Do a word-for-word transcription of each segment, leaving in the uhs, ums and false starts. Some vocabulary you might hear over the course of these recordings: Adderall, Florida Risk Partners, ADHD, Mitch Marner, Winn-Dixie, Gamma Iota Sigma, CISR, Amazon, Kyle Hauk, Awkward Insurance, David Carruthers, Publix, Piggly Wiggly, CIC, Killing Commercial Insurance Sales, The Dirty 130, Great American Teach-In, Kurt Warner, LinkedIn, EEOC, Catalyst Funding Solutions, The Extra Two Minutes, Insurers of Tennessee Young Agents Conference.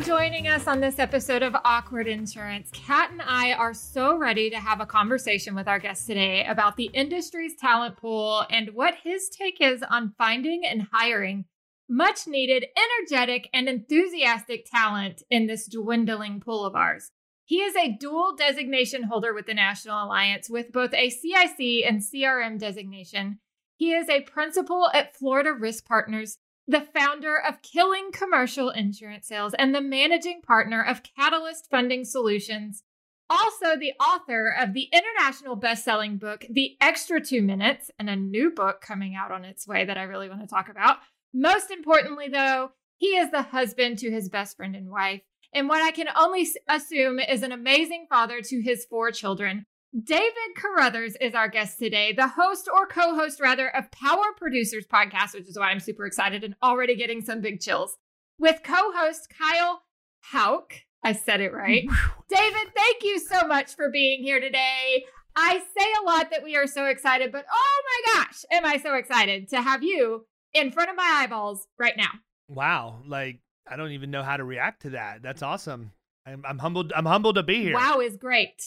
for joining us on this episode of Awkward Insurance. Kat and I are so ready to have a conversation with our guest today about the industry's talent pool and what his take is on finding and hiring much needed, energetic, and enthusiastic talent in this dwindling pool of ours. He is a dual designation holder with the National Alliance with both a C I C and C R M designation. He is a principal at Florida Risk Partners, the founder of Killing Commercial Insurance Sales, and the managing partner of Catalyst Funding Solutions. Also the author of the international best-selling book, The Extra Two Minutes, and a new book coming out on its way that I really want to talk about. Most importantly, though, he is the husband to his best friend and wife, and what I can only assume is an amazing father to his four children. David Carruthers is our guest today, the host or co-host rather of Power Producers Podcast, which is why I'm super excited and already getting some big chills, with co-host Kyle Hauk. I said it right. David, thank you so much for being here today. I say a lot that we are so excited, but oh my gosh, am I so excited to have you in front of my eyeballs right now. Wow. Like, I don't even know how to react to that. That's awesome. I'm, I'm humbled. I'm humbled to be here. Wow is great.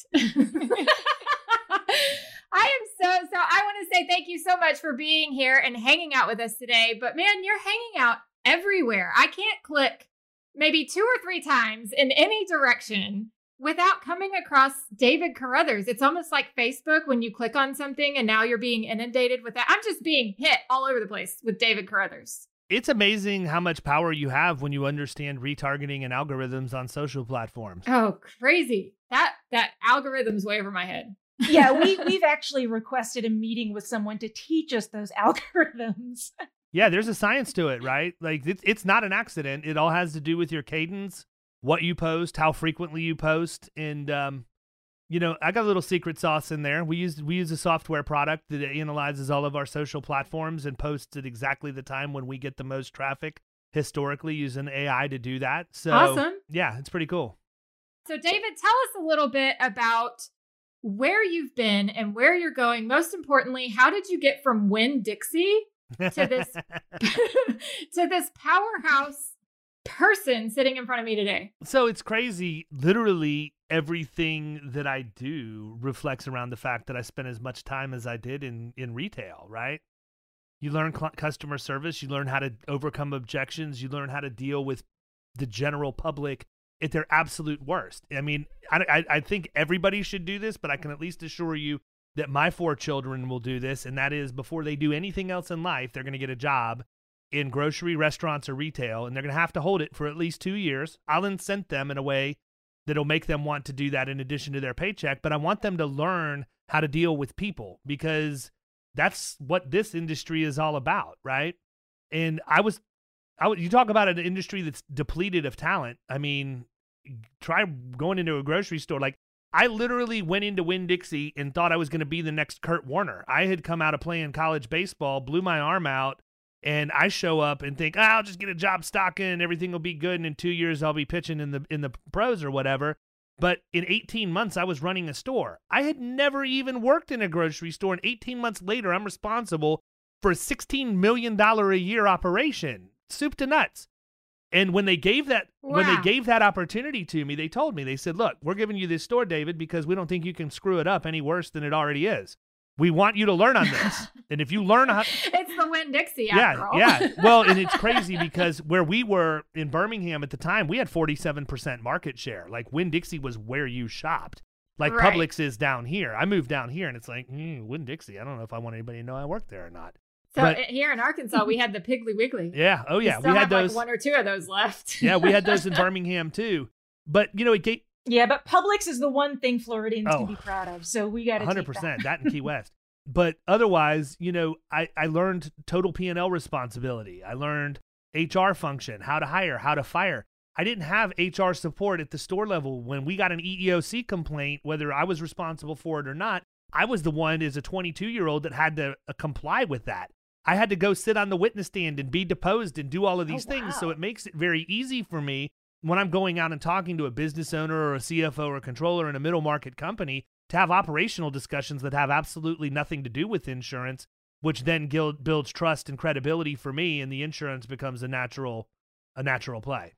I am so, so I want to say thank you so much for being here and hanging out with us today. But man, you're hanging out everywhere. I can't click maybe two or three times in any direction without coming across David Carruthers. It's almost like Facebook when you click on something and now you're being inundated with that. I'm just being hit all over the place with David Carruthers. It's amazing how much power you have when you understand retargeting and algorithms on social platforms. Oh, crazy. That that algorithm's way over my head. Yeah, we, we've actually requested a meeting with someone to teach us those algorithms. Yeah, there's a science to it, right? Like, it's, it's not an accident. It all has to do with your cadence, what you post, how frequently you post. And, um, you know, I got a little secret sauce in there. We use, we use a software product that analyzes all of our social platforms and posts at exactly the time when we get the most traffic historically, using A I to do that. So awesome. Yeah, it's pretty cool. So David, tell us a little bit about where you've been and where you're going. Most importantly, how did you get from Winn-Dixie to this, to this powerhouse person sitting in front of me today? So it's crazy. Literally everything that I do reflects around the fact that I spent as much time as I did in, in retail, right? You learn cl- customer service, you learn how to overcome objections, you learn how to deal with the general public at their absolute worst. I mean, I, I, I think everybody should do this, but I can at least assure you that my four children will do this. And that is, before they do anything else in life, they're going to get a job in grocery, restaurants, or retail, and they're going to have to hold it for at least two years. I'll incent them in a way that'll make them want to do that in addition to their paycheck, but I want them to learn how to deal with people because that's what this industry is all about, right? And I was, I was, you talk about an industry that's depleted of talent. I mean, try going into a grocery store. Like, I literally went into Winn-Dixie and thought I was going to be the next Kurt Warner. I had come out of playing college baseball, blew my arm out, and I show up and think, oh, I'll just get a job stocking, everything will be good, and in two years I'll be pitching in the in the pros or whatever. But in eighteen months, I was running a store. I had never even worked in a grocery store, and eighteen months later, I'm responsible for a sixteen million dollars a year operation, soup to nuts. And when they gave that wow. when they gave that opportunity to me, they told me, they said, look, we're giving you this store, David, because we don't think you can screw it up any worse than it already is. We want you to learn on this. And if you learn how... It's the Winn-Dixie after yeah, all. Yeah. Well, and it's crazy because where we were in Birmingham at the time, we had forty-seven percent market share. Like, Winn-Dixie was where you shopped. Like, right. Publix is down here. I moved down here and it's like, mm, Winn-Dixie, I don't know if I want anybody to know I work there or not. So but, here in Arkansas, we had the Piggly Wiggly. Yeah. Oh, yeah. We, still we had those, like, one or two of those left. Yeah. We had those in Birmingham too. But, you know, it gave... Yeah, but Publix is the one thing Floridians oh, can be proud of, so we got to take that. one hundred percent, that in Key West. But otherwise, you know, I, I learned total P and L responsibility. I learned H R function, how to hire, how to fire. I didn't have H R support at the store level. When we got an E E O C complaint, whether I was responsible for it or not, I was the one as a twenty-two-year-old that had to uh, comply with that. I had to go sit on the witness stand and be deposed and do all of these oh, things, wow. so it makes it very easy for me when I'm going out and talking to a business owner or a C F O or a controller in a middle market company to have operational discussions that have absolutely nothing to do with insurance, which then guild, builds trust and credibility for me, and the insurance becomes a natural, a natural play.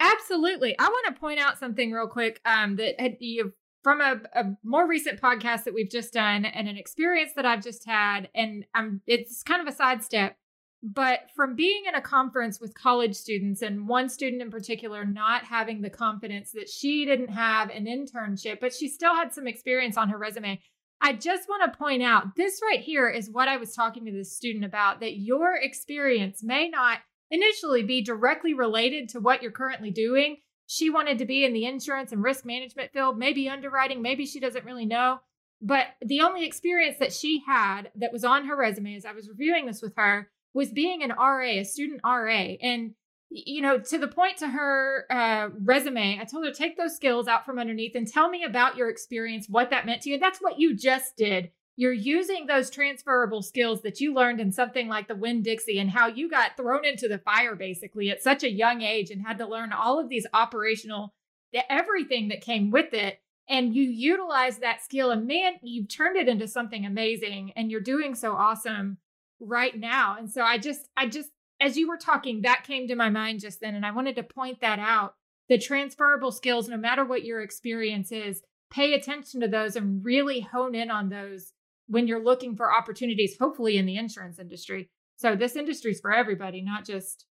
Absolutely. Absolutely. I want to point out something real quick um, that had, you've from a, a more recent podcast that we've just done and an experience that I've just had. And um, it's kind of a sidestep, but from being in a conference with college students and one student in particular, not having the confidence that she didn't have an internship, but she still had some experience on her resume. I just want to point out this right here is what I was talking to this student about, that your experience may not initially be directly related to what you're currently doing. She wanted to be in the insurance and risk management field, maybe underwriting, maybe she doesn't really know. But the only experience that she had that was on her resume, as I was reviewing this with her, was being an R A, a student R A. And, you know, to the point to her uh, resume, I told her, take those skills out from underneath and tell me about your experience, what that meant to you. And that's what you just did. You're using those transferable skills that you learned in something like the Winn-Dixie and how you got thrown into the fire basically at such a young age and had to learn all of these operational, everything that came with it. And you utilize that skill and man, you've turned it into something amazing and you're doing so awesome right now. And so I just, I just, as you were talking, that came to my mind just then. And I wanted to point that out, the transferable skills, no matter what your experience is, pay attention to those and really hone in on those when you're looking for opportunities, hopefully in the insurance industry. So this industry is for everybody, not just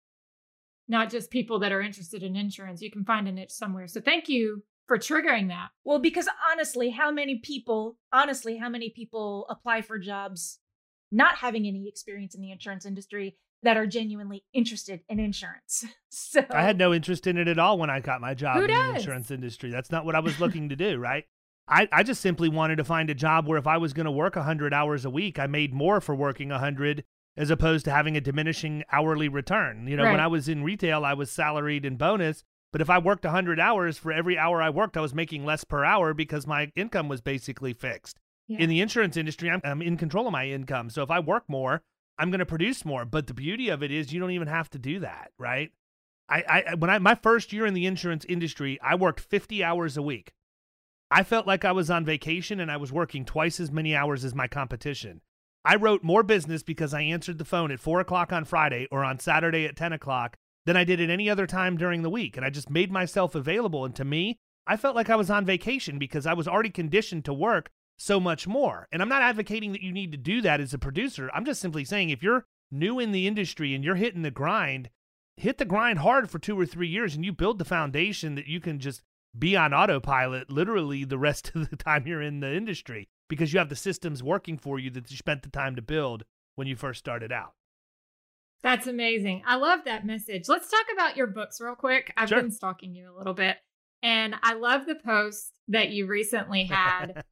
not just people that are interested in insurance. You can find a niche somewhere. So thank you for triggering that. Well, because honestly, how many people, honestly, how many people apply for jobs not having any experience in the insurance industry that are genuinely interested in insurance? So I had no interest in it at all when I got my job in the insurance industry. That's not what I was looking to do, right? I, I just simply wanted to find a job where if I was going to work one hundred hours a week, I made more for working one hundred as opposed to having a diminishing hourly return. You know, right. When I was in retail, I was salaried and bonus. But if I worked one hundred hours for every hour I worked, I was making less per hour because my income was basically fixed. Yeah. In the insurance industry, I'm, I'm in control of my income. So if I work more, I'm going to produce more. But the beauty of it is you don't even have to do that, right? I, I when I my first year in the insurance industry, I worked fifty hours a week. I felt like I was on vacation and I was working twice as many hours as my competition. I wrote more business because I answered the phone at four o'clock on Friday or on Saturday at ten o'clock than I did at any other time during the week. And I just made myself available. And to me, I felt like I was on vacation because I was already conditioned to work so much more. And I'm not advocating that you need to do that as a producer. I'm just simply saying if you're new in the industry and you're hitting the grind, hit the grind hard for two or three years and you build the foundation that you can just be on autopilot literally the rest of the time you're in the industry because you have the systems working for you that you spent the time to build when you first started out. That's amazing. I love that message. Let's talk about your books real quick. I've sure. been stalking you a little bit and I love the post that you recently had.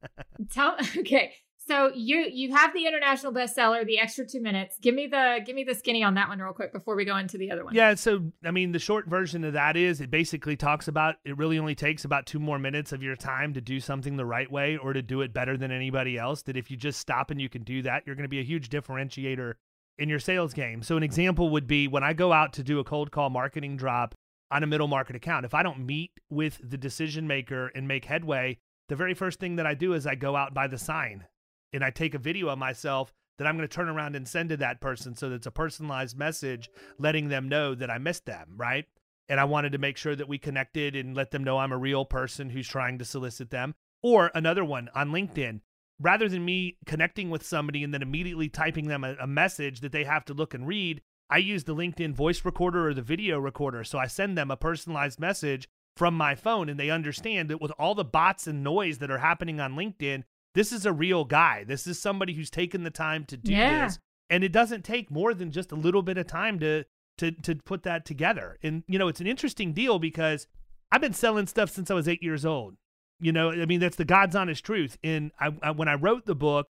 Tell okay. So you you have the international bestseller, The Extra Two Minutes. Give me the give me the skinny on that one real quick before we go into the other one. Yeah, so I mean, the short version of that is it basically talks about it really only takes about two more minutes of your time to do something the right way or to do it better than anybody else. That if you just stop and you can do that, you're going to be a huge differentiator in your sales game. So an example would be when I go out to do a cold call marketing drop on a middle market account. If I don't meet with the decision maker and make headway, the very first thing that I do is I go out by the sign. And I take a video of myself that I'm going to turn around and send to that person. So that's a personalized message letting them know that I missed them, right? And I wanted to make sure that we connected and let them know I'm a real person who's trying to solicit them. Or another one on LinkedIn, rather than me connecting with somebody and then immediately typing them a, a message that they have to look and read, I use the LinkedIn voice recorder or the video recorder. So I send them a personalized message from my phone and they understand that with all the bots and noise that are happening on LinkedIn, this is a real guy. This is somebody who's taken the time to do yeah. this. And it doesn't take more than just a little bit of time to, to, to put that together. And, you know, it's an interesting deal because I've been selling stuff since I was eight years old. You know, I mean, that's the God's honest truth. And I, I, when I wrote the book,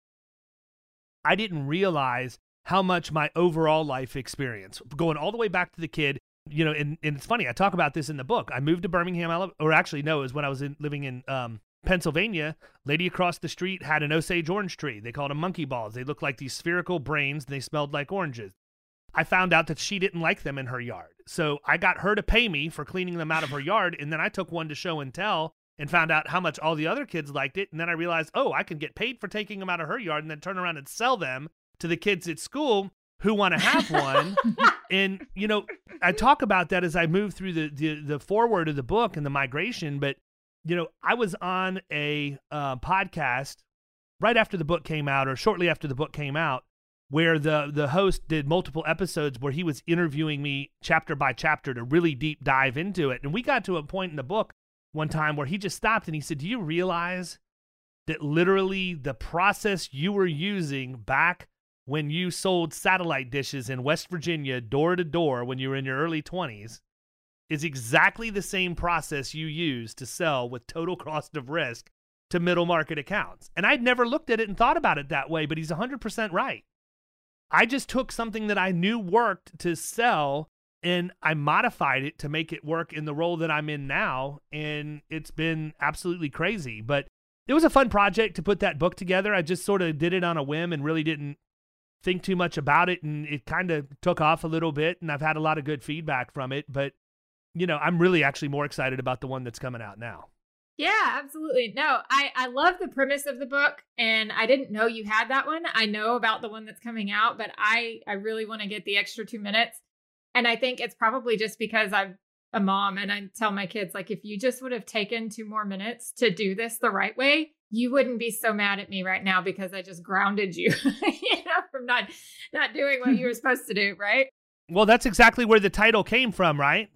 I didn't realize how much my overall life experience, going all the way back to the kid, you know, and, and it's funny, I talk about this in the book. I moved to Birmingham, or actually, no, it was when I was in, living in um, Pennsylvania. Lady across the street had an Osage orange tree. They called them monkey balls. They looked like these spherical brains and they smelled like oranges. I found out that she didn't like them in her yard. So I got her to pay me for cleaning them out of her yard. And then I took one to show and tell and found out how much all the other kids liked it. And then I realized, oh, I can get paid for taking them out of her yard and then turn around and sell them to the kids at school. who want to have one. And, you know, I talk about that as I move through the, the, the foreword of the book and the migration. But, you know, I was on a uh, podcast right after the book came out, or shortly after the book came out, where the, the host did multiple episodes where he was interviewing me chapter by chapter to really deep dive into it. And we got to a point in the book one time where he just stopped and he said, do you realize that literally the process you were using back when you sold satellite dishes in West Virginia door to door when you were in your early twenties is exactly the same process you use to sell with total cost of risk to middle market accounts? And I'd never looked at it and thought about it that way, but he's one hundred percent right. I just took something that I knew worked to sell and I modified it to make it work in the role that I'm in now. And it's been absolutely crazy, but it was a fun project to put that book together. I just sort of did it on a whim and really didn't think too much about it. And it kind of took off a little bit and I've had a lot of good feedback from it, but you know, I'm really actually more excited about the one that's coming out now. Yeah, absolutely. No, I, I love the premise of the book and I didn't know you had that one. I know about the one that's coming out, but I, I really want to get the extra two minutes. And I think it's probably just because I'm a mom and I tell my kids, like, if you just would have taken two more minutes to do this the right way, you wouldn't be so mad at me right now because I just grounded you, you know, from not, not doing what you were supposed to do, right? Well, that's exactly where the title came from, right?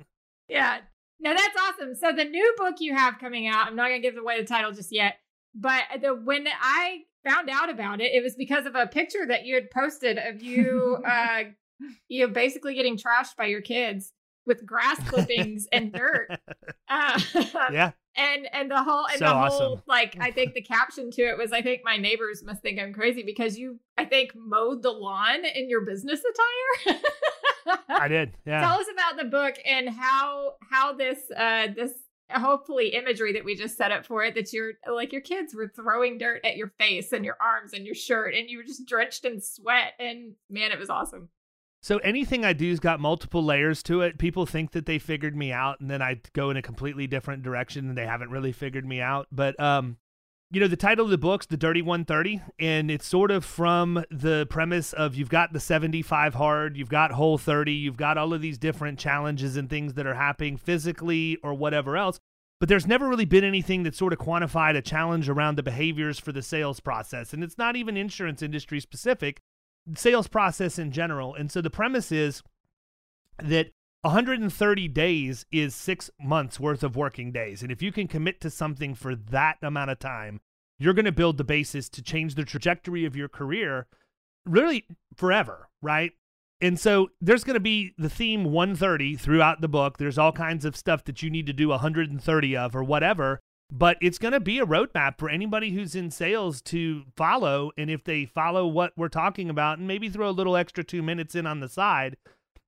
Yeah. No, that's awesome. So the new book you have coming out, I'm not going to give away the title just yet, but the, when I found out about it, it was because of a picture that you had posted of you, uh, you know, basically getting trashed by your kids with grass clippings and dirt. Uh, yeah. And, and the whole, and so the whole, awesome. Like, I think the caption to it was, I think my neighbors must think I'm crazy because you, I think, mowed the lawn in your business attire. I did. Yeah. Tell us about the book and how how this uh, this hopefully imagery that we just set up for it, that you're like your kids were throwing dirt at your face and your arms and your shirt and you were just drenched in sweat. And man, it was awesome. So anything I do's got multiple layers to it. People think that they figured me out and then I go in a completely different direction and they haven't really figured me out. But um, you know, the title of the book's The Dirty one thirty, and it's sort of from the premise of you've got the seventy-five hard, you've got whole thirty, you've got all of these different challenges and things that are happening physically or whatever else, but there's never really been anything that sort of quantified a challenge around the behaviors for the sales process. And it's not even insurance industry specific, sales process in general. And so the premise is that one hundred thirty days is six months worth of working days. And if you can commit to something for that amount of time, you're going to build the basis to change the trajectory of your career really forever, right? And so there's going to be the theme one thirty throughout the book. There's all kinds of stuff that you need to do one hundred thirty of or whatever, but it's going to be a roadmap for anybody who's in sales to follow. And if they follow what we're talking about and maybe throw a little extra two minutes in on the side,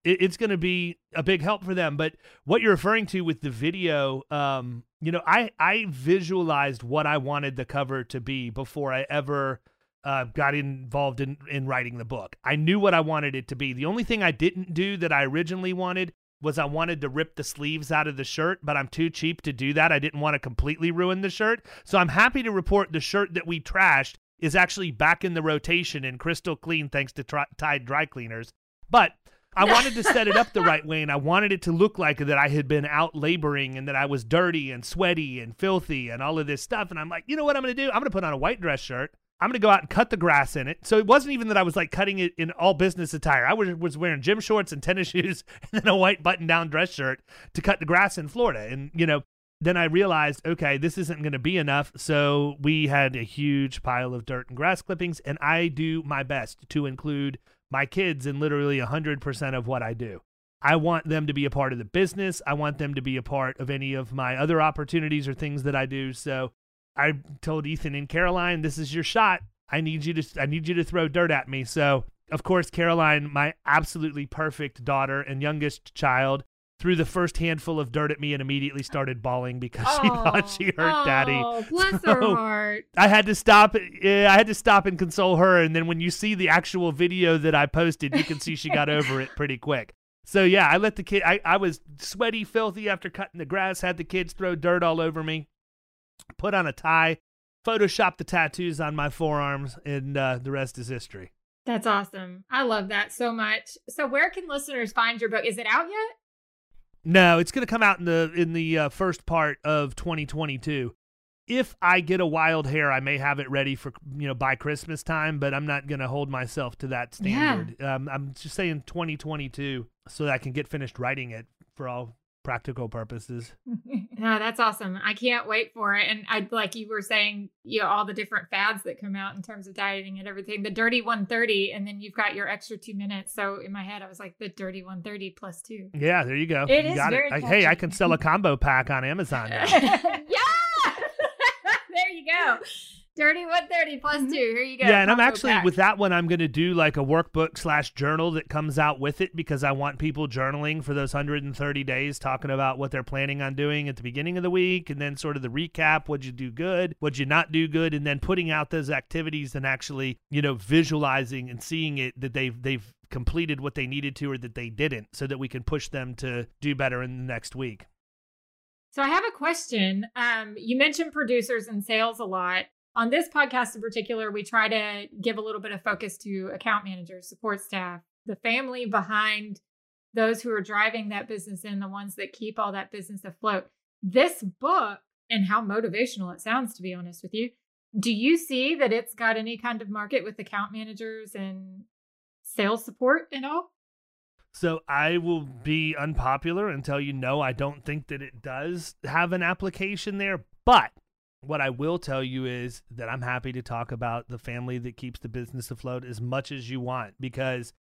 it's going to be a big help for them. But what you're referring to with the video, um, you know, I, I visualized what I wanted the cover to be before I ever uh, got involved in, in writing the book. I knew what I wanted it to be. The only thing I didn't do that I originally wanted was I wanted to rip the sleeves out of the shirt, but I'm too cheap to do that. I didn't want to completely ruin the shirt. So I'm happy to report the shirt that we trashed is actually back in the rotation and crystal clean thanks to tri- Tide Dry Cleaners. But I wanted to set it up the right way, and I wanted it to look like that I had been out laboring and that I was dirty and sweaty and filthy and all of this stuff. And I'm like, you know what I'm going to do? I'm going to put on a white dress shirt. I'm going to go out and cut the grass in it. So it wasn't even that I was like cutting it in all business attire. I was, was wearing gym shorts and tennis shoes and then a white button-down dress shirt to cut the grass in Florida. And, you know, then I realized, okay, this isn't going to be enough. So we had a huge pile of dirt and grass clippings, and I do my best to include my kids in literally one hundred percent of what I do. I want them to be a part of the business. I want them to be a part of any of my other opportunities or things that I do. So I told Ethan and Caroline, this is your shot. I need you to, I need you to throw dirt at me. So of course, Caroline, my absolutely perfect daughter and youngest child, threw the first handful of dirt at me and immediately started bawling because oh, she thought she hurt oh, daddy. Oh, bless so her heart. I had to stop. I had to stop and console her. And then when you see the actual video that I posted, you can see she got over it pretty quick. So yeah, I let the kid, I, I was sweaty, filthy after cutting the grass, had the kids throw dirt all over me, put on a tie, photoshopped the tattoos on my forearms, and uh, the rest is history. That's awesome. I love that so much. So where can listeners find your book? Is it out yet? No, it's going to come out in the in the uh, first part of twenty twenty-two. If I get a wild hair, I may have it ready for, you know, by Christmas time, but I'm not going to hold myself to that standard. Yeah. Um, I'm just saying twenty twenty-two so that I can get finished writing it for all practical purposes. No, that's awesome. I can't wait for it. And I, like you were saying, you know, all the different fads that come out in terms of dieting and everything, the dirty one thirty, and then you've got your extra two minutes. So in my head, I was like, the dirty one thirty plus two. Yeah, there you go. It you is got very it. I, hey, I can sell a combo pack on Amazon now. Yeah. There you go. Dirty one thirty plus two. Here you go. Yeah, and I'm actually, pack. with that one, I'm going to do like a workbook slash journal that comes out with it because I want people journaling for those one hundred thirty days, talking about what they're planning on doing at the beginning of the week, and then sort of the recap, what'd you do good, what'd you not do good, and then putting out those activities and actually, you know, visualizing and seeing it that they've, they've completed what they needed to or that they didn't, so that we can push them to do better in the next week. So I have a question. Um, you mentioned producers and sales a lot. On this podcast in particular, we try to give a little bit of focus to account managers, support staff, the family behind those who are driving that business and the ones that keep all that business afloat. This book, and how motivational it sounds, to be honest with you, do you see that it's got any kind of market with account managers and sales support and all? So I will be unpopular and tell you, no, I don't think that it does have an application there, but what I will tell you is that I'm happy to talk about the family that keeps the business afloat as much as you want, because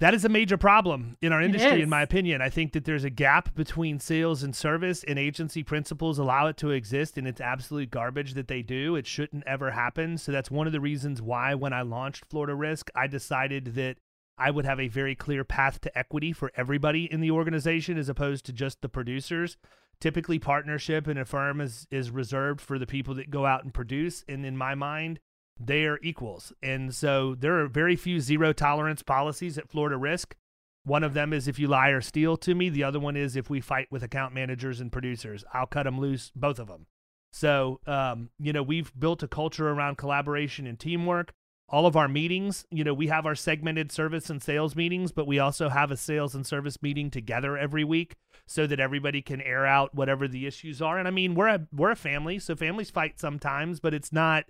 that is a major problem in our industry, in my opinion. I think that there's a gap between sales and service, and agency principles allow it to exist, and it's absolute garbage that they do. It shouldn't ever happen. So that's one of the reasons why when I launched Florida Risk, I decided that I would have a very clear path to equity for everybody in the organization as opposed to just the producers. Typically, partnership in a firm is, is reserved for the people that go out and produce. And in my mind, they are equals. And so there are very few zero tolerance policies at Florida Risk. One of them is if you lie or steal to me. The other one is if we fight with account managers and producers, I'll cut them loose, both of them. So, um, you know, we've built a culture around collaboration and teamwork. All of our meetings, you know, we have our segmented service and sales meetings, but we also have a sales and service meeting together every week so that everybody can air out whatever the issues are. And I mean, we're a, we're a family, so families fight sometimes, but it's not,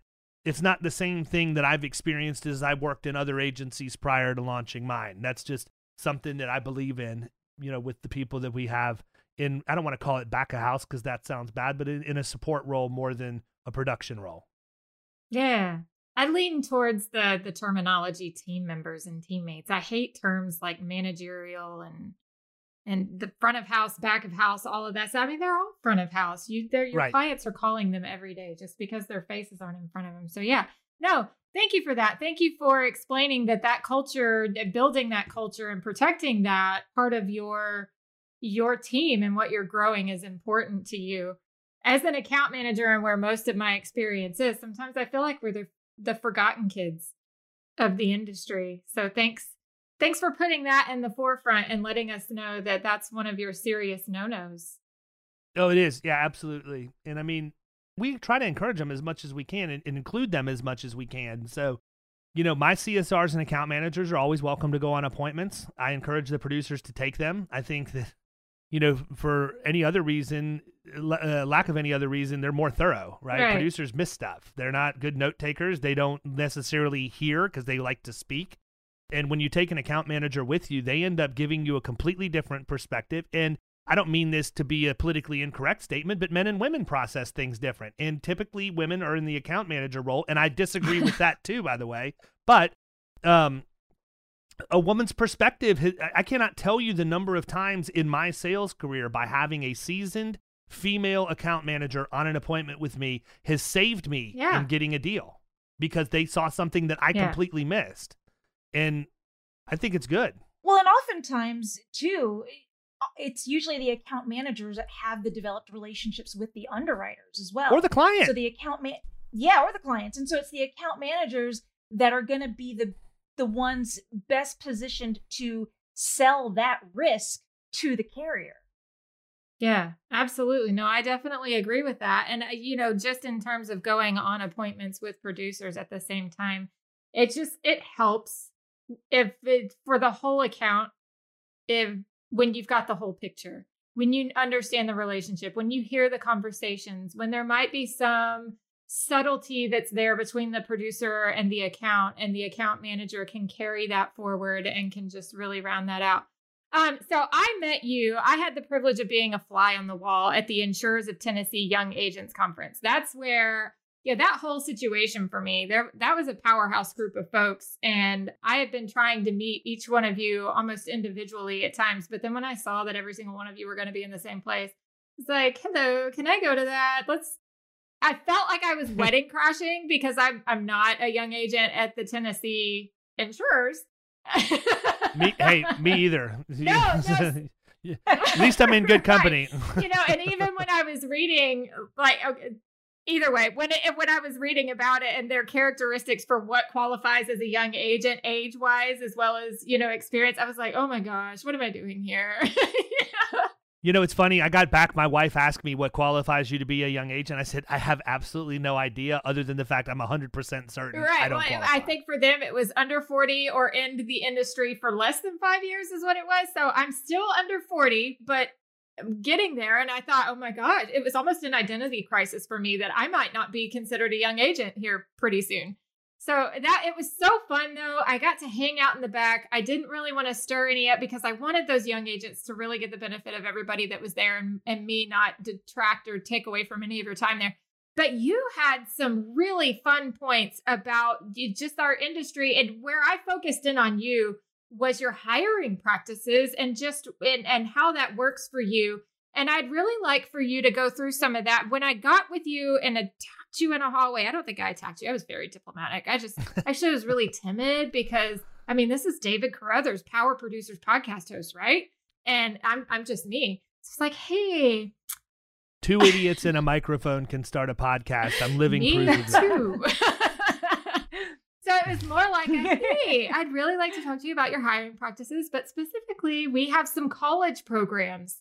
it's not the same thing that I've experienced as I worked in other agencies prior to launching mine. That's just something that I believe in, you know, with the people that we have in, I don't want to call it back of house because that sounds bad, but in, in a support role more than a production role. Yeah. I lean towards the the terminology team members and teammates. I hate terms like managerial and and the front of house, back of house, all of that. So, I mean, they're all front of house. You, they're, your right. clients are calling them every day just because their faces aren't in front of them. So, yeah, no, thank you for that. Thank you for explaining that that culture, building that culture and protecting that part of your your team and what you're growing is important to you. As an account manager and where most of my experience is, sometimes I feel like we're the the forgotten kids of the industry. So thanks. Thanks for putting that in the forefront and letting us know that that's one of your serious no-nos. Oh, it is. Yeah, absolutely. And I mean, we try to encourage them as much as we can and, and include them as much as we can. So, you know, my C S Rs and account managers are always welcome to go on appointments. I encourage the producers to take them. I think that, you know, for any other reason, uh, lack of any other reason, they're more thorough, right? right? Producers miss stuff. They're not good note takers. They don't necessarily hear because they like to speak. And when you take an account manager with you, they end up giving you a completely different perspective. And I don't mean this to be a politically incorrect statement, but men and women process things different. And typically women are in the account manager role. And I disagree with that too, by the way. But, um, a woman's perspective, I cannot tell you the number of times in my sales career by having a seasoned female account manager on an appointment with me has saved me yeah. in getting a deal because they saw something that I yeah. completely missed. And I think it's good. Well, and oftentimes too, it's usually the account managers that have the developed relationships with the underwriters as well. Or the client. So the account, ma- yeah, or the clients. And so it's the account managers that are going to be the the ones best positioned to sell that risk to the carrier. Yeah, absolutely. No, I definitely agree with that. And, you know, just in terms of going on appointments with producers at the same time, It just, it helps if it, for the whole account, if when you've got the whole picture, when you understand the relationship, when you hear the conversations, when there might be some subtlety that's there between the producer and the account, and the account manager can carry that forward and can just really round that out. Um, so I met you, I had the privilege of being a fly on the wall at the Insurers of Tennessee Young Agents Conference. That's where, yeah, that whole situation for me, there, that was a powerhouse group of folks. And I have been trying to meet each one of you almost individually at times. But then when I saw that every single one of you were going to be in the same place, it's like, hello, can I go to that? Let's, I felt like I was wedding crashing because I'm, I'm not a young agent at the Tennessee Insurers. me, hey, me either. No, no. At least I'm in good company. Right. You know, and even when I was reading, like, okay, either way, when it, when I was reading about it and their characteristics for what qualifies as a young agent, age-wise, as well as, you know, experience, I was like, oh my gosh, what am I doing here? Yeah. You know, it's funny. I got back. My wife asked me what qualifies you to be a young agent. I said, I have absolutely no idea other than the fact I'm one hundred percent certain. Right. I don't well, I think for them, it was under forty or end the industry for less than five years is what it was. So I'm still under forty, but getting there. And I thought, oh my gosh, it was almost an identity crisis for me that I might not be considered a young agent here pretty soon. So that it was so fun, though. I got to hang out in the back. I didn't really want to stir any up because I wanted those young agents to really get the benefit of everybody that was there and, and me not detract or take away from any of your time there. But you had some really fun points about just our industry, and where I focused in on you was your hiring practices and just and, and how that works for you. And I'd really like for you to go through some of that. When I got with you and attacked you in a hallway, I don't think I attacked you. I was very diplomatic. I just actually was really timid because, I mean, this is David Carruthers, Power Producers Podcast host, right? And I'm I'm just me. It's like, hey. Two idiots in a microphone can start a podcast. I'm living proof of that. So it was more like, hey, I'd really like to talk to you about your hiring practices, but specifically, we have some college programs.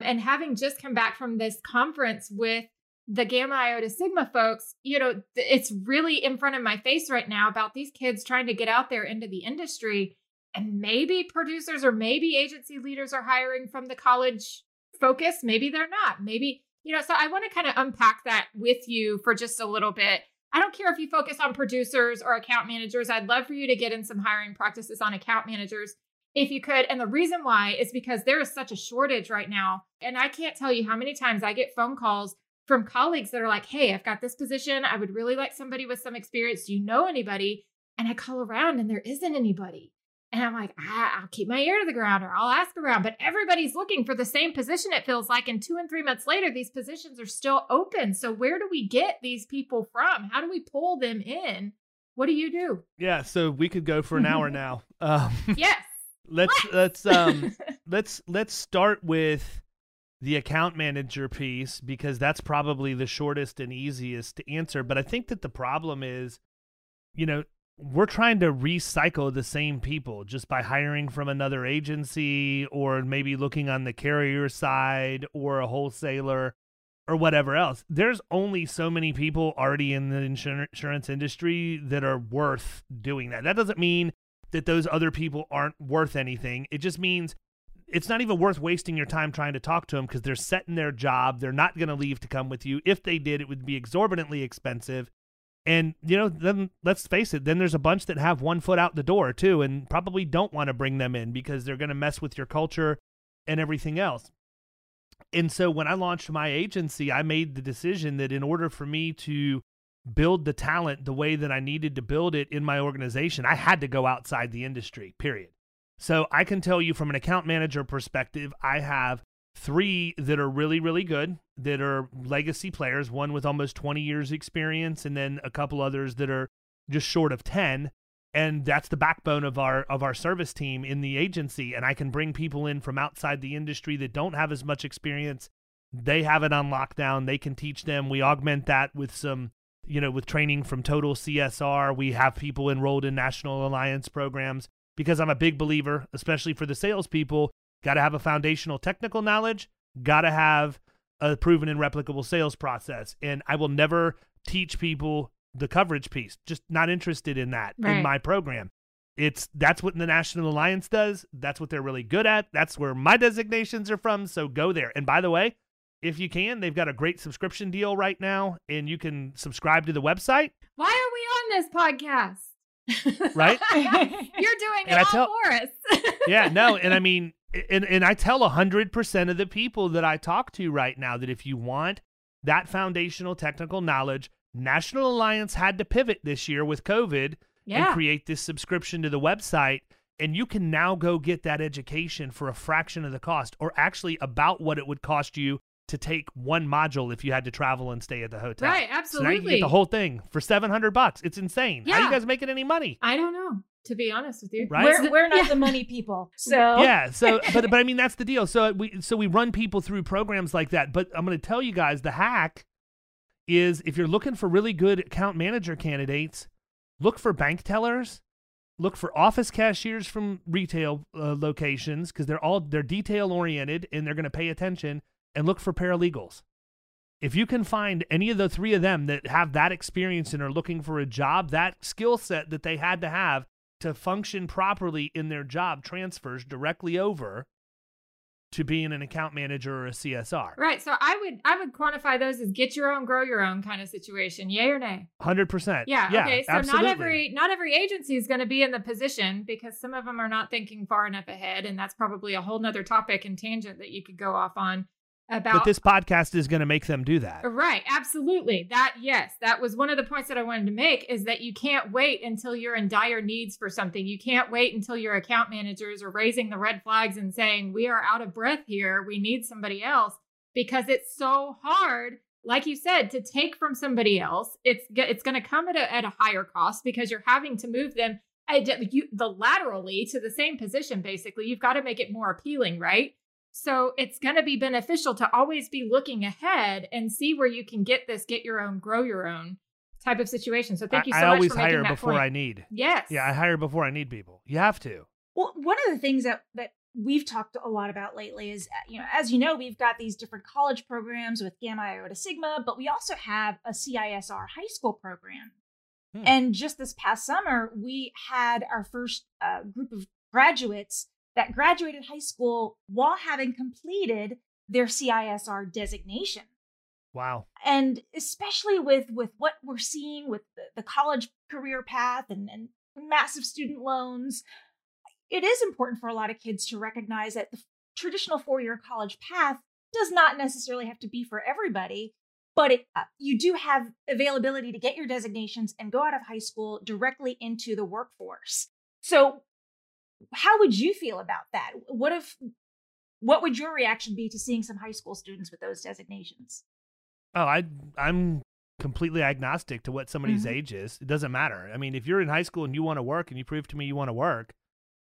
And having just come back from this conference with the Gamma Iota Sigma folks, you know, it's really in front of my face right now about these kids trying to get out there into the industry. And maybe producers or maybe agency leaders are hiring from the college focus. Maybe they're not. Maybe, you know, so I want to kind of unpack that with you for just a little bit. I don't care if you focus on producers or account managers. I'd love for you to get in some hiring practices on account managers if you could. And the reason why is because there is such a shortage right now. And I can't tell you how many times I get phone calls from colleagues that are like, hey, I've got this position. I would really like somebody with some experience. Do you know anybody? And I call around and there isn't anybody. And I'm like, ah, I'll keep my ear to the ground or I'll ask around. But everybody's looking for the same position, it feels like. And two and three months later, these positions are still open. So where do we get these people from? How do we pull them in? What do you do? Yeah, so we could go for an hour now. Um... Yes. Let's let's um let's let's start with the account manager piece, because that's probably the shortest and easiest to answer. But I think that the problem is, you know, we're trying to recycle the same people just by hiring from another agency or maybe looking on the carrier side or a wholesaler or whatever else. There's only so many people already in the insur- insurance industry that are worth doing that. That doesn't mean that those other people aren't worth anything. It just means it's not even worth wasting your time trying to talk to them because they're set in their job. They're not going to leave to come with you. If they did, it would be exorbitantly expensive. And, you know, then let's face it, then there's a bunch that have one foot out the door too and probably don't want to bring them in because they're going to mess with your culture and everything else. And so when I launched my agency, I made the decision that in order for me to build the talent the way that I needed to build it in my organization, I had to go outside the industry, period. So I can tell you from an account manager perspective, I have three that are really, really good, that are legacy players, one with almost twenty years experience, and then a couple others that are just short of ten. And that's the backbone of our of our service team in the agency. And I can bring people in from outside the industry that don't have as much experience. They have it on lockdown. They can teach them. We augment that with some you know, with training from Total C S R. We have people enrolled in National Alliance programs because I'm a big believer, especially for the salespeople, got to have a foundational technical knowledge, got to have a proven and replicable sales process. And I will never teach people the coverage piece. Just not interested in that right. in my program. It's that's what the National Alliance does. That's what they're really good at. That's where my designations are from. So go there. And by the way, if you can, they've got a great subscription deal right now, and you can subscribe to the website. Why are we on this podcast? Right? You're doing and it all for us. Yeah, no. And I mean, and, and I tell one hundred percent of the people that I talk to right now that if you want that foundational technical knowledge, National Alliance had to pivot this year with COVID yeah. and create this subscription to the website. And you can now go get that education for a fraction of the cost, or actually about what it would cost you to take one module if you had to travel and stay at the hotel. Right, absolutely. So now you can get the whole thing for seven hundred bucks. It's insane. Yeah. How are you guys making any money? I don't know, to be honest with you. Right? We're, we're not yeah. the money people, so. Yeah, so, but, but I mean, that's the deal. So we, so we run people through programs like that, but I'm gonna tell you guys, the hack is if you're looking for really good account manager candidates, look for bank tellers, look for office cashiers from retail uh, locations, because they're all, they're detail oriented and they're gonna pay attention. And look for paralegals. If you can find any of the three of them that have that experience and are looking for a job, that skill set that they had to have to function properly in their job transfers directly over to being an account manager or a C S R. Right. So I would I would quantify those as get your own, grow your own kind of situation. Yay or nay? one hundred percent. Yeah. yeah okay. So absolutely. not every not every agency is going to be in the position, because some of them are not thinking far enough ahead. And that's probably a whole nother topic and tangent that you could go off on. About, but this podcast is going to make them do that. Right. Absolutely. That, yes, that was one of the points that I wanted to make, is that you can't wait until you're in dire needs for something. You can't wait until your account managers are raising the red flags and saying, we are out of breath here. We need somebody else, because it's so hard, like you said, to take from somebody else. It's it's going to come at a, at a higher cost, because you're having to move them you, the laterally to the same position, basically. You've got to make it more appealing, right? So it's going to be beneficial to always be looking ahead and see where you can get this, get your own, grow your own type of situation. So thank you so I, I much for making that I always hire before point. I need. Yes. Yeah, I hire before I need people. You have to. Well, one of the things that, that we've talked a lot about lately is, you know, as you know, we've got these different college programs with Gamma Iota Sigma, but we also have a C I S R high school program. Hmm. And just this past summer, we had our first uh, group of graduates that graduated high school while having completed their C I S R designation. Wow. And especially with, with what we're seeing with the, the college career path and, and massive student loans, it is important for a lot of kids to recognize that the traditional four-year college path does not necessarily have to be for everybody, but it, uh, you do have availability to get your designations and go out of high school directly into the workforce. So how would you feel about that? What if, what would your reaction be to seeing some high school students with those designations? Oh, I, I'm completely agnostic to what somebody's mm-hmm. age is. It doesn't matter. I mean, if you're in high school and you want to work and you prove to me you want to work,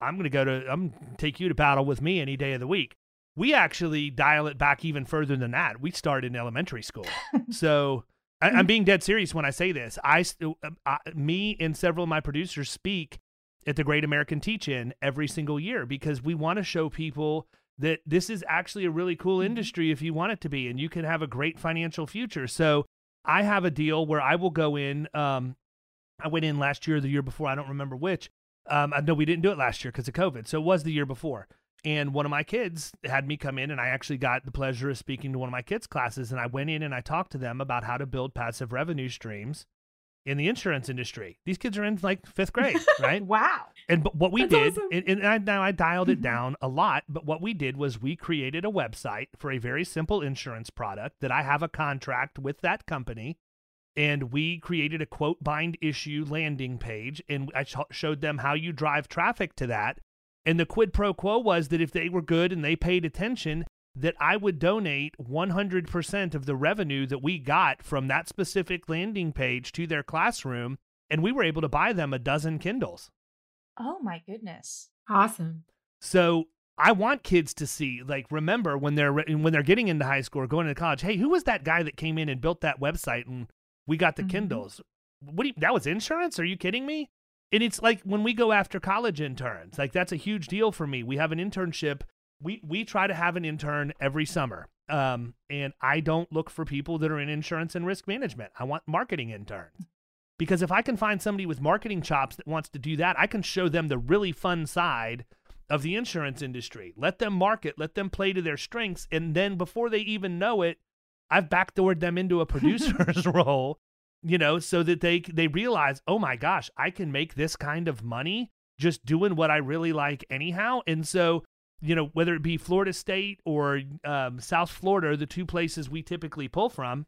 I'm going to go to, I'm going to take you to battle with me any day of the week. We actually dial it back even further than that. We start in elementary school. So I, I'm being dead serious when I say this. I, I, me and several of my producers speak at the Great American Teach-In every single year, because we want to show people that this is actually a really cool industry if you want it to be, and you can have a great financial future. So I have a deal where I will go in. Um, I went in last year or the year before. I don't remember which. Um, I know we didn't do it last year because of COVID. So it was the year before. And one of my kids had me come in, and I actually got the pleasure of speaking to one of my kids' classes. And I went in and I talked to them about how to build passive revenue streams in the insurance industry. These kids are in like fifth grade, right? Wow. And but what we That's did, awesome. and, and I, now I dialed it down a lot, but what we did was we created a website for a very simple insurance product that I have a contract with that company. And we created a quote bind issue landing page. And I sh- showed them how you drive traffic to that. And the quid pro quo was that if they were good and they paid attention, that I would donate one hundred percent of the revenue that we got from that specific landing page to their classroom. And we were able to buy them a dozen Kindles. Oh my goodness. Awesome. So I want kids to see, like, remember when they're, when they're getting into high school or going to college, hey, who was that guy that came in and built that website and we got the mm-hmm. Kindles? What do you, that was insurance? Are you kidding me? And it's like when we go after college interns, like that's a huge deal for me. We have an internship. We we try to have an intern every summer, um, and I don't look for people that are in insurance and risk management. I want marketing interns. Because if I can find somebody with marketing chops that wants to do that, I can show them the really fun side of the insurance industry. Let them market, let them play to their strengths. And then before they even know it, I've backdoored them into a producer's role, you know, so that they, they realize, oh my gosh, I can make this kind of money just doing what I really like anyhow. And so, you know, whether it be Florida State or um, South Florida, are the two places we typically pull from.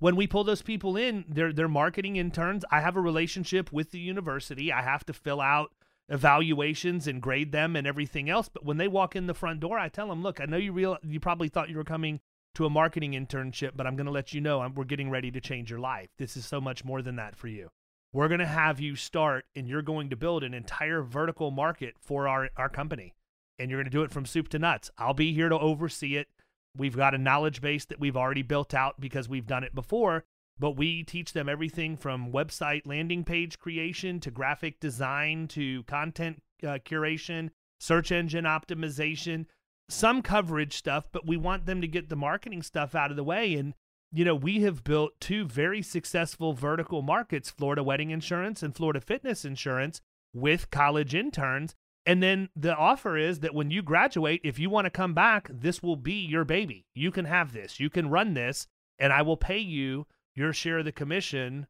When we pull those people in, they're, they're marketing interns. I have a relationship with the university. I have to fill out evaluations and grade them and everything else. But when they walk in the front door, I tell them, look, I know you real, you probably thought you were coming to a marketing internship, but I'm going to let you know I'm, we're getting ready to change your life. This is so much more than that for you. We're going to have you start, and you're going to build an entire vertical market for our, our company. And you're going to do it from soup to nuts. I'll be here to oversee it. We've got a knowledge base that we've already built out because we've done it before, but we teach them everything from website landing page creation to graphic design to content uh, curation, search engine optimization, some coverage stuff, but we want them to get the marketing stuff out of the way. And, you know, we have built two very successful vertical markets, Florida Wedding Insurance and Florida Fitness Insurance, with college interns. And then the offer is that when you graduate, if you want to come back, this will be your baby. You can have this. You can run this, and I will pay you your share of the commission.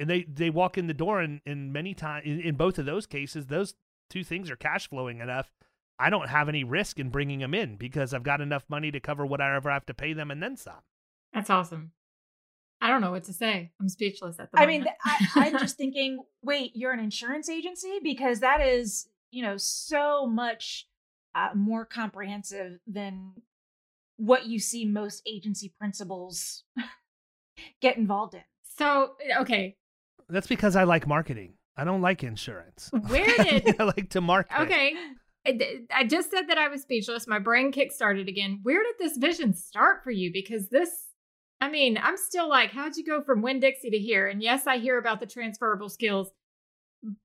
And they, they walk in the door, and, and many times, in, in both of those cases, those two things are cash flowing enough. I don't have any risk in bringing them in because I've got enough money to cover whatever I have to pay them and then some. That's awesome. I don't know what to say. I'm speechless at the moment. I mean, I, I'm just thinking, wait, you're an insurance agency? Because that is... you know, so much uh, more comprehensive than what you see most agency principals get involved in. So, okay. That's because I like marketing. I don't like insurance. Where did... I like to market. Okay. I, I just said that I was speechless. My brain kickstarted again. Where did this vision start for you? Because this, I mean, I'm still like, how'd you go from Winn-Dixie to here? And yes, I hear about the transferable skills.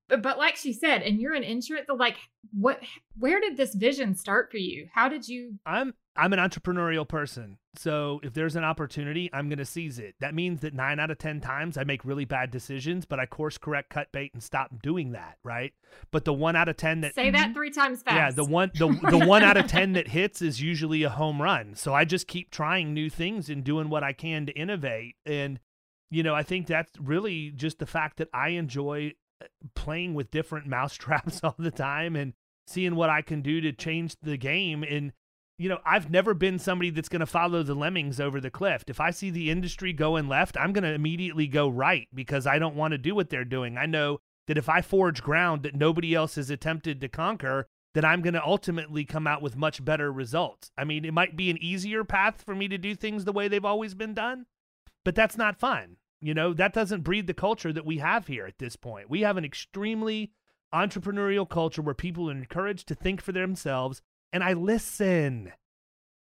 But, but like she said, and you're an insurance, like what, where did this vision start for you? How did you? I'm, I'm an entrepreneurial person. So if there's an opportunity, I'm going to seize it. That means that nine out of ten times I make really bad decisions, but I course correct, cut bait, and stop doing that. Right. But the one out of ten that say that three times fast. Yeah. The one, the, the one out of ten that hits is usually a home run. So I just keep trying new things and doing what I can to innovate. And, you know, I think that's really just the fact that I enjoy playing with different mousetraps all the time and seeing what I can do to change the game. And, you know, I've never been somebody that's going to follow the lemmings over the cliff. If I see the industry going left, I'm going to immediately go right because I don't want to do what they're doing. I know that if I forge ground that nobody else has attempted to conquer, then I'm going to ultimately come out with much better results. I mean, it might be an easier path for me to do things the way they've always been done, but that's not fun. You know, that doesn't breed the culture that we have here at this point. We have an extremely entrepreneurial culture where people are encouraged to think for themselves. And I listen.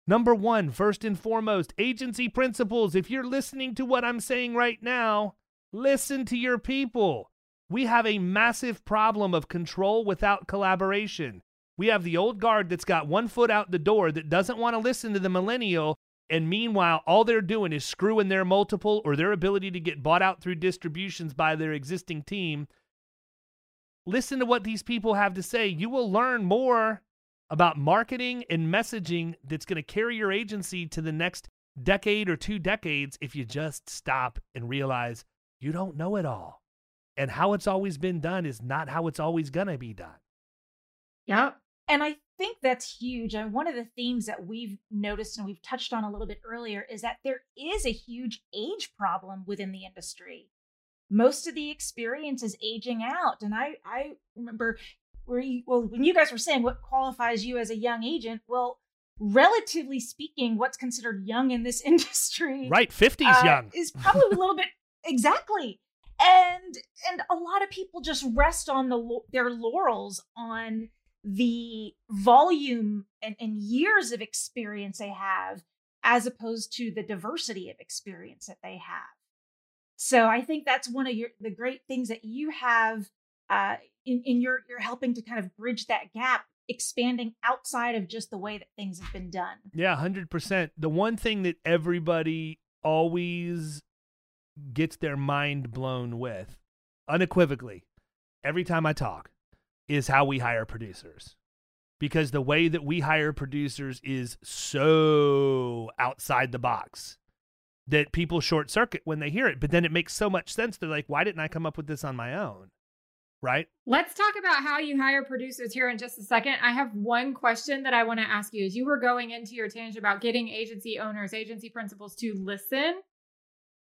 Number one, first and foremost, agency principals, if you're listening to what I'm saying right now, listen to your people. We have a massive problem of control without collaboration. We have the old guard that's got one foot out the door that doesn't want to listen to the millennial. And meanwhile, all they're doing is screwing their multiple or their ability to get bought out through distributions by their existing team. Listen to what these people have to say. You will learn more about marketing and messaging that's going to carry your agency to the next decade or two decades if you just stop and realize you don't know it all. And how it's always been done is not how it's always going to be done. Yep. And I think that's huge. And one of the themes that we've noticed and we've touched on a little bit earlier is that there is a huge age problem within the industry. Most of the experience is aging out. And I, I remember where you, well, when you guys were saying what qualifies you as a young agent, well, relatively speaking, what's considered young in this industry, right? fifties uh, young is probably a little bit exactly. And and a lot of people just rest on the their laurels on the volume and, and years of experience they have, as opposed to the diversity of experience that they have. So I think that's one of your, the great things that you have uh, in, in your, you're helping to kind of bridge that gap, expanding outside of just the way that things have been done. Yeah, one hundred percent. The one thing that everybody always gets their mind blown with unequivocally every time I talk is how we hire producers, because the way that we hire producers is so outside the box that people short circuit when they hear it. But then it makes so much sense. They're like, why didn't I come up with this on my own? Right. Let's talk about how you hire producers here in just a second. I have one question that I want to ask you. As you were going into your tangent about getting agency owners, agency principals to listen,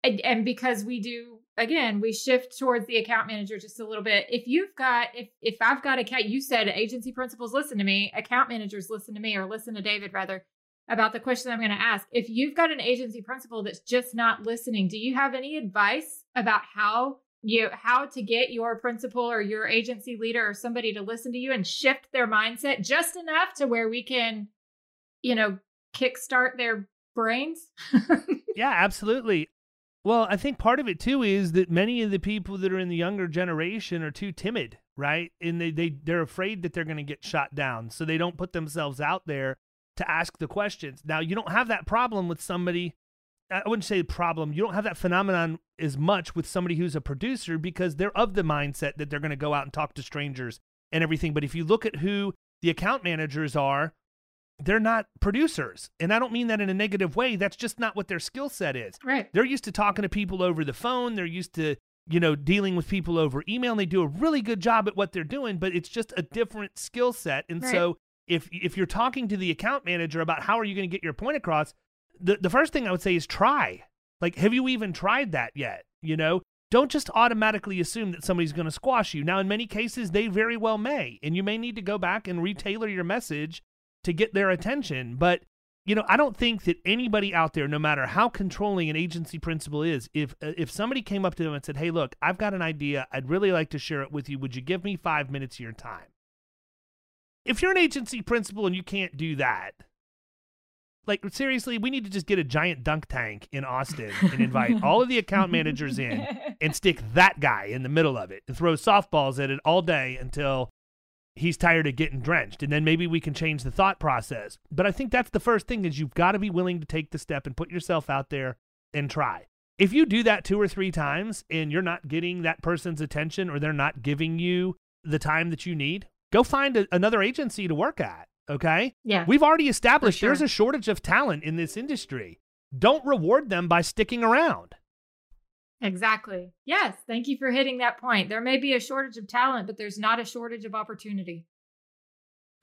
and, and because we do, again, we shift towards the account manager just a little bit. If you've got, if if I've got a cat, you said agency principals listen to me, account managers listen to me, or listen to David rather, about the question I'm going to ask. If you've got an agency principal that's just not listening, do you have any advice about how you how to get your principal or your agency leader or somebody to listen to you and shift their mindset just enough to where we can, you know, kickstart their brains? Yeah, absolutely. Well, I think part of it too is that many of the people that are in the younger generation are too timid, right? And they, they, they're afraid that they're going to get shot down. So they don't put themselves out there to ask the questions. Now, you don't have that problem with somebody I wouldn't say problem. You don't have that phenomenon as much with somebody who's a producer, because they're of the mindset that they're going to go out and talk to strangers and everything. But if you look at who the account managers are, they're not producers. And I don't mean that in a negative way. That's just not what their skill set is. Right. They're used to talking to people over the phone. They're used to, you know, dealing with people over email. And they do a really good job at what they're doing, but it's just a different skill set. And right. so if if you're talking to the account manager about how are you going to get your point across, The the first thing I would say is try. Like, have you even tried that yet? You know, don't just automatically assume that somebody's going to squash you. Now, in many cases, they very well may, and you may need to go back and retailor your message to get their attention. But, you know, I don't think that anybody out there, no matter how controlling an agency principal is, if if somebody came up to them and said, hey, look, I've got an idea. I'd really like to share it with you. Would you give me five minutes of your time? If you're an agency principal and you can't do that, like, seriously, we need to just get a giant dunk tank in Austin and invite all of the account managers in and stick that guy in the middle of it and throw softballs at it all day until he's tired of getting drenched. And then maybe we can change the thought process. But I think that's the first thing is you've got to be willing to take the step and put yourself out there and try. If you do that two or three times and you're not getting that person's attention or they're not giving you the time that you need, go find a, another agency to work at. Okay. Yeah. We've already established sure. there's a shortage of talent in this industry. Don't reward them by sticking around. Exactly. Yes. Thank you for hitting that point. There may be a shortage of talent, but there's not a shortage of opportunity.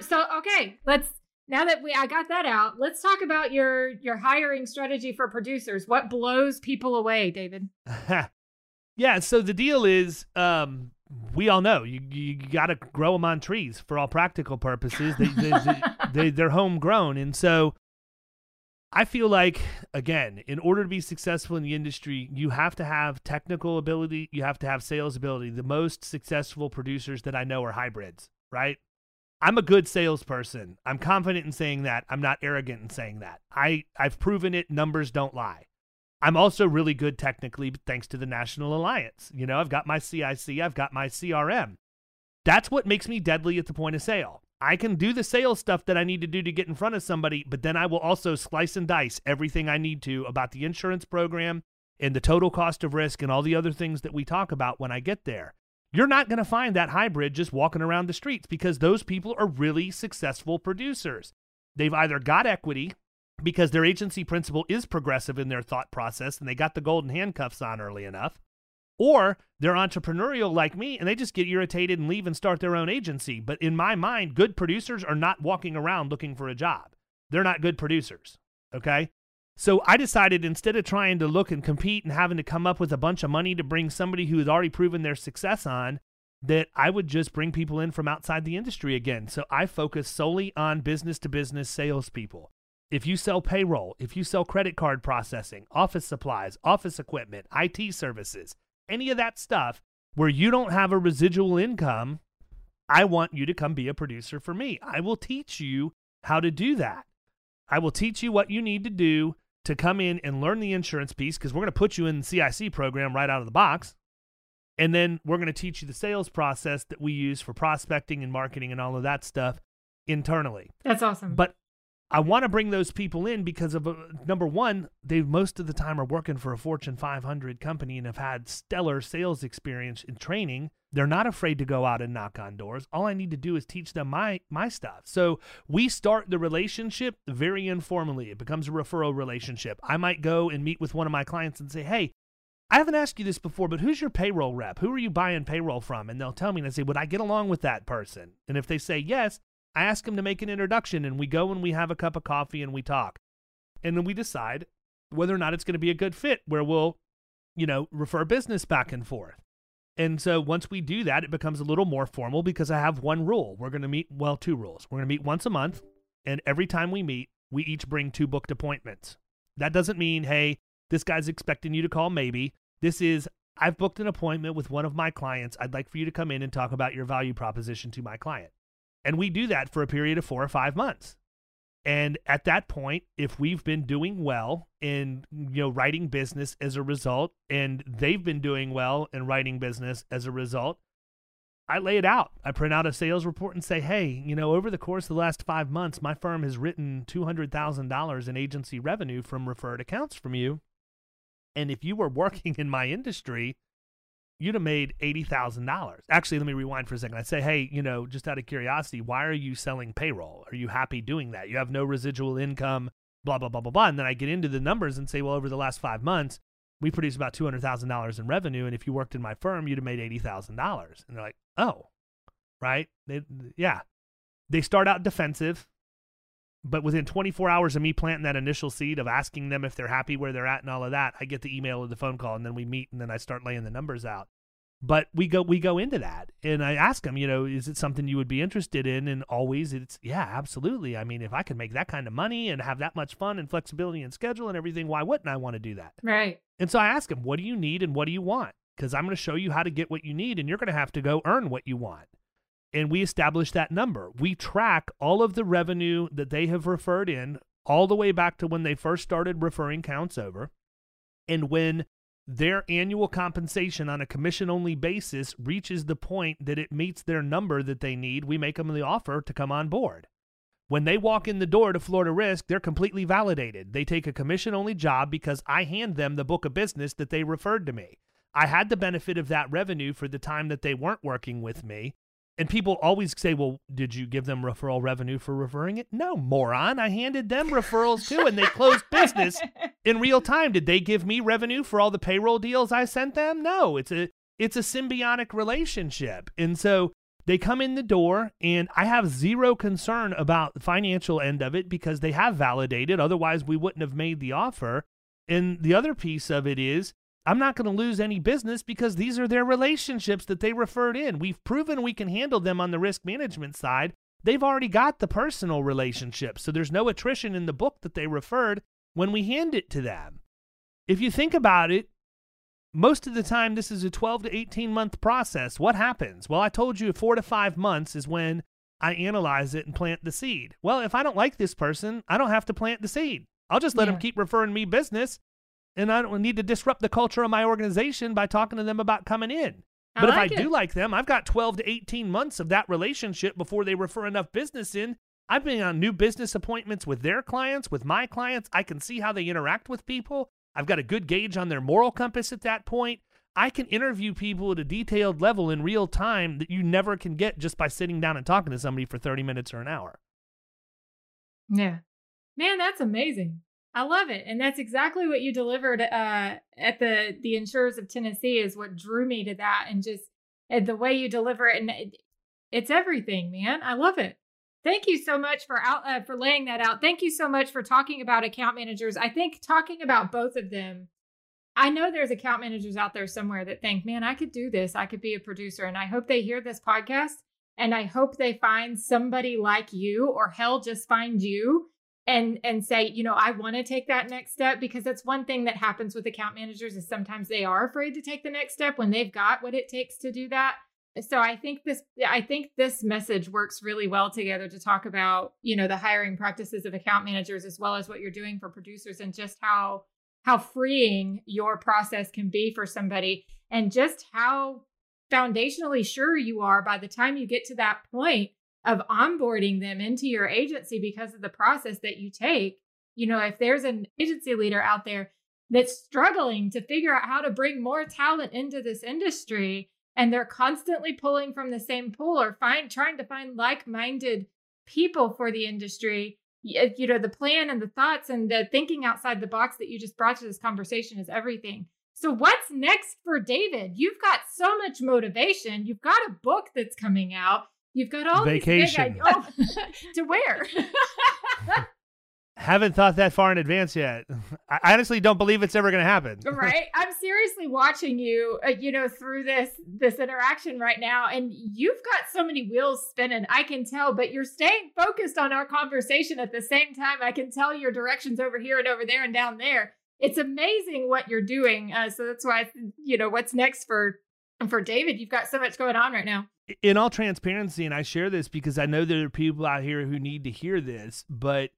So, okay, let's, now that we, I got that out, let's talk about your, your hiring strategy for producers. What blows people away, David? Yeah. So the deal is, um, we all know you you got to grow them on trees for all practical purposes. They, they, they, they, they're homegrown. And so I feel like, again, in order to be successful in the industry, you have to have technical ability. You have to have sales ability. The most successful producers that I know are hybrids, right? I'm a good salesperson. I'm confident in saying that. I'm not arrogant in saying that. I, I've proven it. Numbers don't lie. I'm also really good technically, thanks to the National Alliance. You know, I've got my C I C, I've got my C R M. That's what makes me deadly at the point of sale. I can do the sales stuff that I need to do to get in front of somebody, but then I will also slice and dice everything I need to about the insurance program and the total cost of risk and all the other things that we talk about when I get there. You're not going to find that hybrid just walking around the streets, because those people are really successful producers. They've either got equity, because their agency principal is progressive in their thought process and they got the golden handcuffs on early enough, or they're entrepreneurial like me and they just get irritated and leave and start their own agency. But in my mind, good producers are not walking around looking for a job. They're not good producers, okay? So I decided instead of trying to look and compete and having to come up with a bunch of money to bring somebody who has already proven their success on, that I would just bring people in from outside the industry again. So I focus solely on business-to-business salespeople. If you sell payroll, if you sell credit card processing, office supplies, office equipment, I T services, any of that stuff where you don't have a residual income, I want you to come be a producer for me. I will teach you how to do that. I will teach you what you need to do to come in and learn the insurance piece, because we're going to put you in the C I C program right out of the box. And then we're going to teach you the sales process that we use for prospecting and marketing and all of that stuff internally. That's awesome. But I want to bring those people in because of, uh, number one, they most of the time are working for a Fortune five hundred company and have had stellar sales experience and training. They're not afraid to go out and knock on doors. All I need to do is teach them my my stuff. So we start the relationship very informally. It becomes a referral relationship. I might go and meet with one of my clients and say, hey, I haven't asked you this before, but who's your payroll rep? Who are you buying payroll from? And they'll tell me, and I say, would I get along with that person? And if they say yes, I ask them to make an introduction, and we go and we have a cup of coffee and we talk. And then we decide whether or not it's going to be a good fit where we'll, you know, refer business back and forth. And so once we do that, it becomes a little more formal because I have one rule. We're going to meet, well, two rules. We're going to meet once a month, and every time we meet, we each bring two booked appointments. That doesn't mean, hey, this guy's expecting you to call maybe. This is, I've booked an appointment with one of my clients. I'd like for you to come in and talk about your value proposition to my client. And we do that for a period of four or five months. And at that point, if we've been doing well in, you know, writing business as a result, and they've been doing well in writing business as a result, I lay it out. I print out a sales report and say, hey, you know, over the course of the last five months, my firm has written two hundred thousand dollars in agency revenue from referred accounts from you. And if you were working in my industry, you'd have made eighty thousand dollars. Actually, let me rewind for a second. I say, hey, you know, just out of curiosity, why are you selling payroll? Are you happy doing that? You have no residual income, blah, blah, blah, blah, blah. And then I get into the numbers and say, well, over the last five months, we produced about two hundred thousand dollars in revenue. And if you worked in my firm, you'd have made eighty thousand dollars. And they're like, oh, right? They, yeah. They start out defensive, but within twenty-four hours of me planting that initial seed of asking them if they're happy where they're at and all of that, I get the email or the phone call, and then we meet, and then I start laying the numbers out. But we go we go into that, and I ask them, you know, is it something you would be interested in? And always it's, yeah, absolutely. I mean, if I could make that kind of money and have that much fun and flexibility and schedule and everything, why wouldn't I want to do that? Right. And so I ask them, what do you need and what do you want? Because I'm going to show you how to get what you need, and you're going to have to go earn what you want. And we establish that number. We track all of the revenue that they have referred in all the way back to when they first started referring counts over. And when their annual compensation on a commission-only basis reaches the point that it meets their number that they need, we make them the offer to come on board. When they walk in the door to Florida Risk, they're completely validated. They take a commission-only job because I hand them the book of business that they referred to me. I had the benefit of that revenue for the time that they weren't working with me. And people always say, well, did you give them referral revenue for referring it? No, moron. I handed them referrals too, and they closed business in real time. Did they give me revenue for all the payroll deals I sent them? No, it's a, it's a symbiotic relationship. And so they come in the door, and I have zero concern about the financial end of it because they have validated. Otherwise, we wouldn't have made the offer. And the other piece of it is, I'm not going to lose any business because these are their relationships that they referred in. We've proven we can handle them on the risk management side. They've already got the personal relationship, so there's no attrition in the book that they referred when we hand it to them. If you think about it, most of the time this is a twelve to eighteen month process. What happens? Well, I told you four to five months is when I analyze it and plant the seed. Well, if I don't like this person, I don't have to plant the seed. I'll just let yeah. them keep referring me business. And I don't need to disrupt the culture of my organization by talking to them about coming in. But I like if I it. do like them, I've got twelve to eighteen months of that relationship before they refer enough business in. I've been on new business appointments with their clients, with my clients. I can see how they interact with people. I've got a good gauge on their moral compass at that point. I can interview people at a detailed level in real time that you never can get just by sitting down and talking to somebody for thirty minutes or an hour. Yeah. Man, that's amazing. I love it. And that's exactly what you delivered uh, at the, the Insurers of Tennessee is what drew me to that. And just and the way you deliver it. And it, it's everything, man. I love it. Thank you so much for out, uh, for laying that out. Thank you so much for talking about account managers. I think talking about both of them, I know there's account managers out there somewhere that think, man, I could do this. I could be a producer. And I hope they hear this podcast. And I hope they find somebody like you, or hell, just find you. And and say, you know, I want to take that next step, because that's one thing that happens with account managers is sometimes they are afraid to take the next step when they've got what it takes to do that. So I think this I think this message works really well together to talk about, you know, the hiring practices of account managers, as well as what you're doing for producers, and just how how freeing your process can be for somebody, and just how foundationally sure you are by the time you get to that point of onboarding them into your agency because of the process that you take. You know, if there's an agency leader out there that's struggling to figure out how to bring more talent into this industry, and they're constantly pulling from the same pool or find trying to find like-minded people for the industry, you know, the plan and the thoughts and the thinking outside the box that you just brought to this conversation is everything. So what's next for David? You've got so much motivation. You've got a book that's coming out. You've got all vacation. These big ideas. To where? Haven't thought that far in advance yet. I honestly don't believe it's ever going to happen. Right. I'm seriously watching you, uh, you know, through this, this interaction right now. And you've got so many wheels spinning, I can tell, but you're staying focused on our conversation at the same time. I can tell your directions over here and over there and down there. It's amazing what you're doing. Uh, so that's why, you know, what's next for, for David? You've got so much going on right now. In all transparency, and I share this because I know there are people out here who need to hear this, but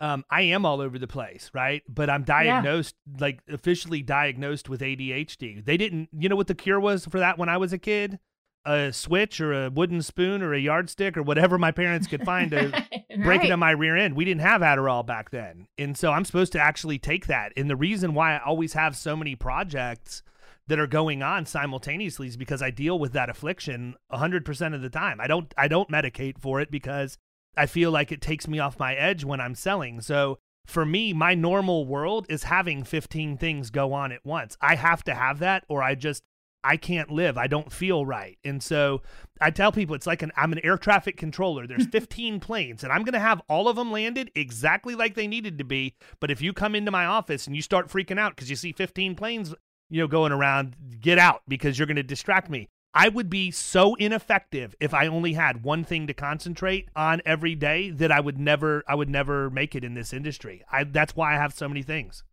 Um, I am all over the place, right? But I'm diagnosed, yeah. like officially diagnosed with A D H D. They didn't, you know what the cure was for that when I was a kid? A switch or a wooden spoon or a yardstick or whatever my parents could find to right. break it on my rear end. We didn't have Adderall back then. And so I'm supposed to actually take that. And the reason why I always have so many projects that are going on simultaneously is because I deal with that affliction one hundred percent of the time. I don't, I don't medicate for it because I feel like it takes me off my edge when I'm selling. So for me, my normal world is having fifteen things go on at once. I have to have that or I just, I can't live. I don't feel right. And so I tell people it's like an, I'm an air traffic controller. There's fifteen planes and I'm going to have all of them landed exactly like they needed to be. But if you come into my office and you start freaking out because you see fifteen planes, you know, going around, get out because you're going to distract me. I would be so ineffective if I only had one thing to concentrate on every day that I would never, I would never make it in this industry. I, that's why I have so many things.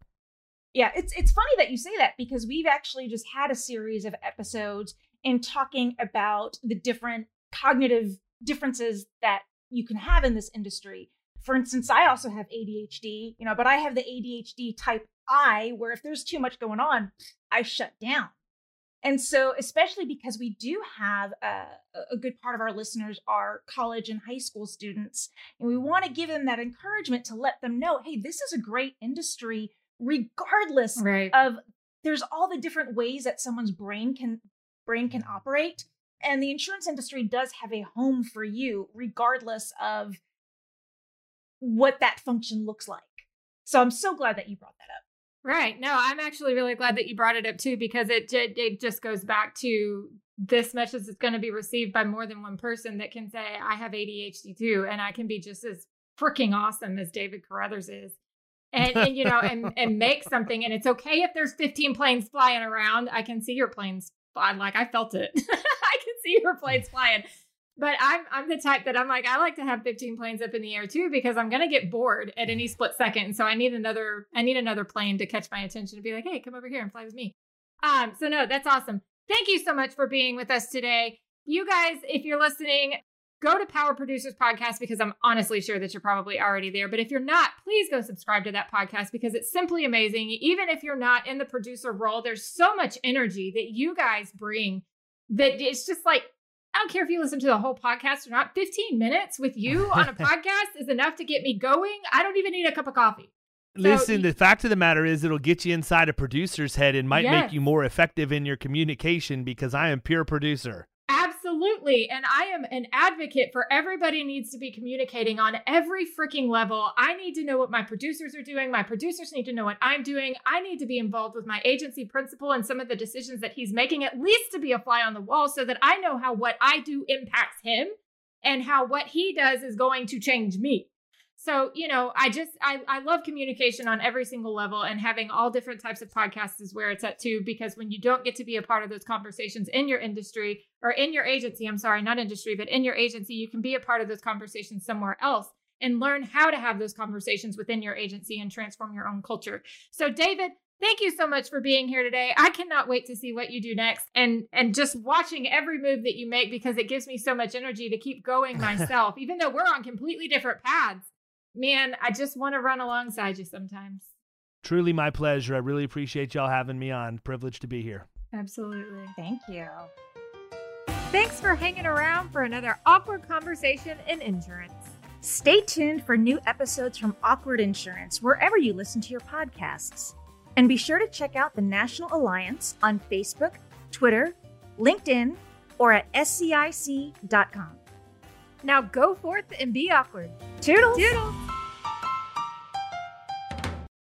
Yeah. It's, it's funny that you say that because we've actually just had a series of episodes in talking about the different cognitive differences that you can have in this industry. For instance, I also have A D H D, you know, but I have the A D H D type I, where if there's too much going on, I shut down. And so, especially because we do have a, a good part of our listeners are college and high school students, and we want to give them that encouragement to let them know, hey, this is a great industry, regardless right. of there's all the different ways that someone's brain can brain can operate. And the insurance industry does have a home for you, regardless of what that function looks like. So I'm so glad that you brought that up. Right. No, I'm actually really glad that you brought it up too, because it it just goes back to this message is going to be received by more than one person that can say, I have A D H D too, and I can be just as freaking awesome as David Carruthers is. And, and you know, and, and make something. And it's okay if there's fifteen planes flying around. I can see your planes flying. Like I felt it. I can see your planes flying. But I'm I'm the type that I'm like, I like to have fifteen planes up in the air too, because I'm going to get bored at any split second. And so I need another, I need another plane to catch my attention and be like, hey, come over here and fly with me. Um, so no, that's awesome. Thank you so much for being with us today. You guys, if you're listening, go to Power Producers Podcast, because I'm honestly sure that you're probably already there. But if you're not, please go subscribe to that podcast because it's simply amazing. Even if you're not in the producer role, there's so much energy that you guys bring that it's just like, I don't care if you listen to the whole podcast or not. fifteen minutes with you on a podcast is enough to get me going. I don't even need a cup of coffee. So listen, the fact of the matter is it'll get you inside a producer's head and might yes. make you more effective in your communication because I am pure producer. Absolutely. And I am an advocate for everybody needs to be communicating on every freaking level. I need to know what my producers are doing. My producers need to know what I'm doing. I need to be involved with my agency principal and some of the decisions that he's making, at least to be a fly on the wall so that I know how what I do impacts him and how what he does is going to change me. So, you know, I just, I, I love communication on every single level, and having all different types of podcasts is where it's at too, because when you don't get to be a part of those conversations in your industry or in your agency, I'm sorry, not industry, but in your agency, you can be a part of those conversations somewhere else and learn how to have those conversations within your agency and transform your own culture. So David, thank you so much for being here today. I cannot wait to see what you do next, and, and just watching every move that you make, because it gives me so much energy to keep going myself, even though we're on completely different paths. Man, I just want to run alongside you sometimes. Truly my pleasure. I really appreciate y'all having me on. Privileged to be here. Absolutely. Thank you. Thanks for hanging around for another awkward conversation in insurance. Stay tuned for new episodes from Awkward Insurance wherever you listen to your podcasts. And be sure to check out the National Alliance on Facebook, Twitter, LinkedIn, or at S C I C dot com. Now go forth and be awkward. Toodles! Toodles!